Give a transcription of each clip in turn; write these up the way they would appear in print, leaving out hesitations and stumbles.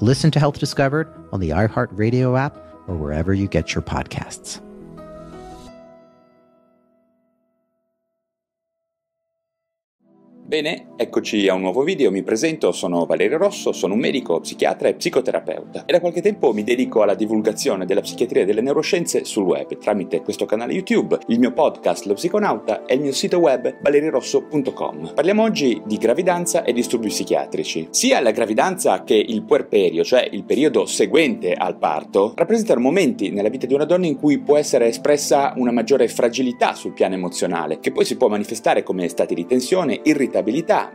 Listen to Health Discovered on the iHeartRadio app or wherever you get your podcasts. Bene, eccoci a un nuovo video. Mi presento, sono Valerio Rosso, sono un medico, psichiatra e psicoterapeuta e da qualche tempo mi dedico alla divulgazione della psichiatria e delle neuroscienze sul web tramite questo canale YouTube, il mio podcast Lo Psiconauta e il mio sito web valeriorosso.com. Parliamo oggi di gravidanza e disturbi psichiatrici. Sia la gravidanza che il puerperio, cioè il periodo seguente al parto, rappresentano momenti nella vita di una donna in cui può essere espressa una maggiore fragilità sul piano emozionale, che poi si può manifestare come stati di tensione, irritabilità,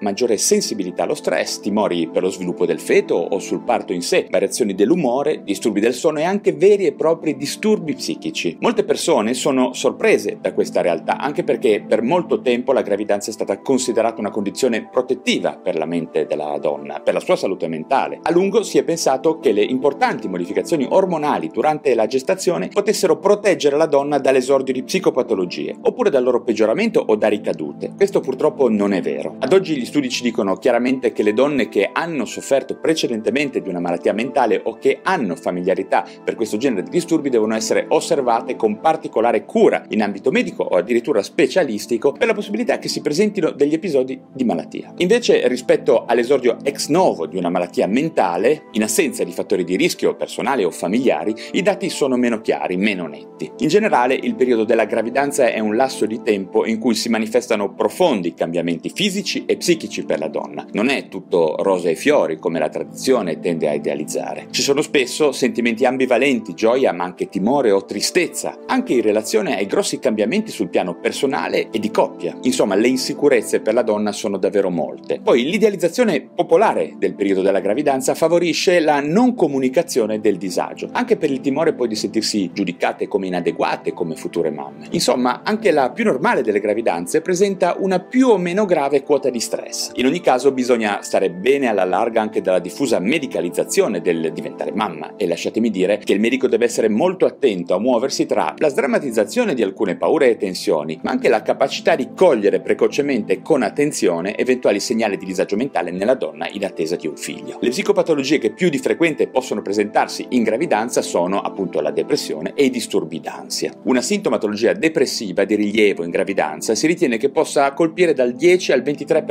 maggiore sensibilità allo stress, timori per lo sviluppo del feto o sul parto in sé, variazioni dell'umore, disturbi del sonno e anche veri e propri disturbi psichici. Molte persone sono sorprese da questa realtà, anche perché per molto tempo la gravidanza è stata considerata una condizione protettiva per la mente della donna, per la sua salute mentale. A lungo si è pensato che le importanti modificazioni ormonali durante la gestazione potessero proteggere la donna dall'esordio di psicopatologie, oppure dal loro peggioramento o da ricadute. Questo purtroppo non è vero. Ad oggi gli studi ci dicono chiaramente che le donne che hanno sofferto precedentemente di una malattia mentale o che hanno familiarità per questo genere di disturbi devono essere osservate con particolare cura in ambito medico o addirittura specialistico per la possibilità che si presentino degli episodi di malattia. Invece, rispetto all'esordio ex novo di una malattia mentale, in assenza di fattori di rischio personale o familiari, i dati sono meno chiari, meno netti. In generale, il periodo della gravidanza è un lasso di tempo in cui si manifestano profondi cambiamenti fisici e psichici per la donna. Non è tutto rose e fiori come la tradizione tende a idealizzare. Ci sono spesso sentimenti ambivalenti, gioia ma anche timore o tristezza, anche in relazione ai grossi cambiamenti sul piano personale e di coppia. Insomma, le insicurezze per la donna sono davvero molte. Poi l'idealizzazione popolare del periodo della gravidanza favorisce la non comunicazione del disagio, anche per il timore poi di sentirsi giudicate come inadeguate come future mamme. Insomma, anche la più normale delle gravidanze presenta una più o meno grave quota di stress. In ogni caso bisogna stare bene alla larga anche dalla diffusa medicalizzazione del diventare mamma e lasciatemi dire che il medico deve essere molto attento a muoversi tra la sdrammatizzazione di alcune paure e tensioni, ma anche la capacità di cogliere precocemente con attenzione eventuali segnali di disagio mentale nella donna in attesa di un figlio. Le psicopatologie che più di frequente possono presentarsi in gravidanza sono appunto la depressione e i disturbi d'ansia. Una sintomatologia depressiva di rilievo in gravidanza si ritiene che possa colpire dal 10 al 23%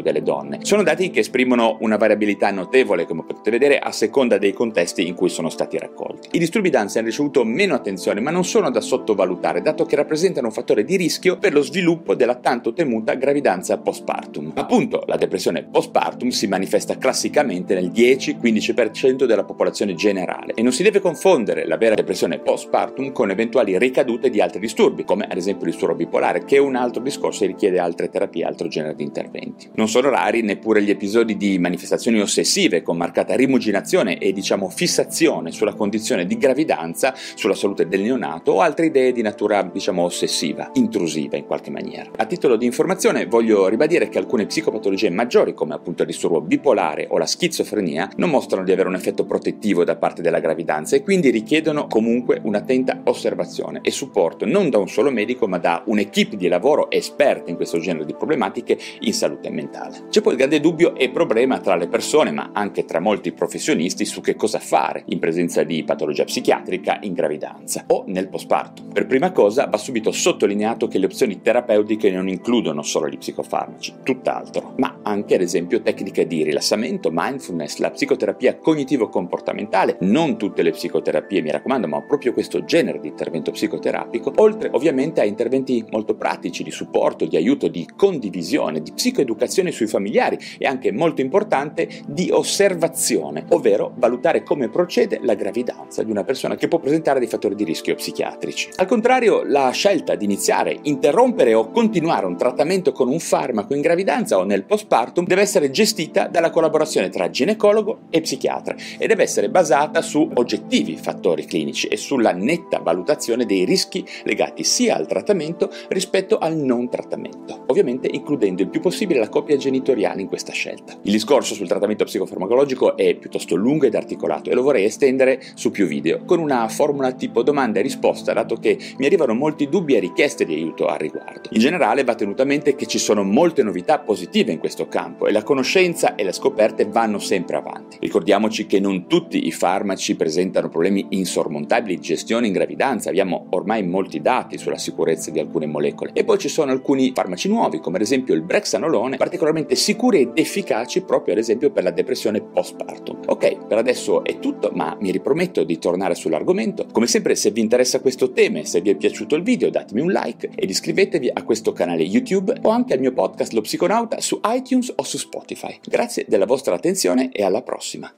delle donne. Sono dati che esprimono una variabilità notevole, come potete vedere, a seconda dei contesti in cui sono stati raccolti. I disturbi d'ansia hanno ricevuto meno attenzione, ma non sono da sottovalutare, dato che rappresentano un fattore di rischio per lo sviluppo della tanto temuta gravidanza postpartum. Appunto, la depressione postpartum si manifesta classicamente nel 10-15% della popolazione generale e non si deve confondere la vera depressione postpartum con eventuali ricadute di altri disturbi, come ad esempio il disturbo bipolare, che è un altro discorso e richiede altre terapie, altro genere di interventi. Non sono rari neppure gli episodi di manifestazioni ossessive con marcata rimuginazione e fissazione sulla condizione di gravidanza, sulla salute del neonato o altre idee di natura ossessiva, intrusiva in qualche maniera. A titolo di informazione voglio ribadire che alcune psicopatologie maggiori come appunto il disturbo bipolare o la schizofrenia non mostrano di avere un effetto protettivo da parte della gravidanza e quindi richiedono comunque un'attenta osservazione e supporto non da un solo medico ma da un'equipe di lavoro esperta in questo genere di problematiche in salute mentale. C'è poi il grande dubbio e problema tra le persone, ma anche tra molti professionisti, su che cosa fare in presenza di patologia psichiatrica in gravidanza o nel postpartum. Per prima cosa va subito sottolineato che le opzioni terapeutiche non includono solo gli psicofarmaci, tutt'altro, ma anche ad esempio tecniche di rilassamento, mindfulness, la psicoterapia cognitivo-comportamentale, non tutte le psicoterapie mi raccomando, ma proprio questo genere di intervento psicoterapico, oltre ovviamente a interventi molto pratici di supporto, di aiuto, di condivisione, di psicoeducazione sui familiari e anche molto importante di osservazione, ovvero valutare come procede la gravidanza di una persona che può presentare dei fattori di rischio psichiatrici. Al contrario, la scelta di iniziare, interrompere o continuare un trattamento con un farmaco in gravidanza o nel postpartum deve essere gestita dalla collaborazione tra ginecologo e psichiatra e deve essere basata su oggettivi fattori clinici e sulla netta valutazione dei rischi legati sia al trattamento rispetto al non trattamento, ovviamente includendo il più possibile la coppia genitoriale in questa scelta. Il discorso sul trattamento psicofarmacologico è piuttosto lungo ed articolato e lo vorrei estendere su più video con una formula tipo domanda e risposta, dato che mi arrivano molti dubbi e richieste di aiuto al riguardo. In generale va tenuto a mente che ci sono molte novità positive in questo campo e la conoscenza e le scoperte vanno sempre avanti. Ricordiamoci che non tutti i farmaci presentano problemi insormontabili di gestione in gravidanza, abbiamo ormai molti dati sulla sicurezza di alcune molecole e poi ci sono alcuni farmaci nuovi come ad esempio il brexanolone, particolarmente sicuri ed efficaci proprio ad esempio per la depressione postpartum. Ok, per adesso è tutto, ma mi riprometto di tornare sull'argomento. Come sempre, se vi interessa questo tema e se vi è piaciuto il video datemi un like ed iscrivetevi a questo canale YouTube o anche al mio podcast Lo Psiconauta su iTunes o su Spotify. Grazie della vostra attenzione e alla prossima.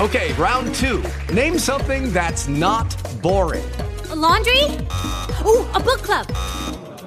Okay, round two. Name something that's not boring. A laundry? Ooh, a book club.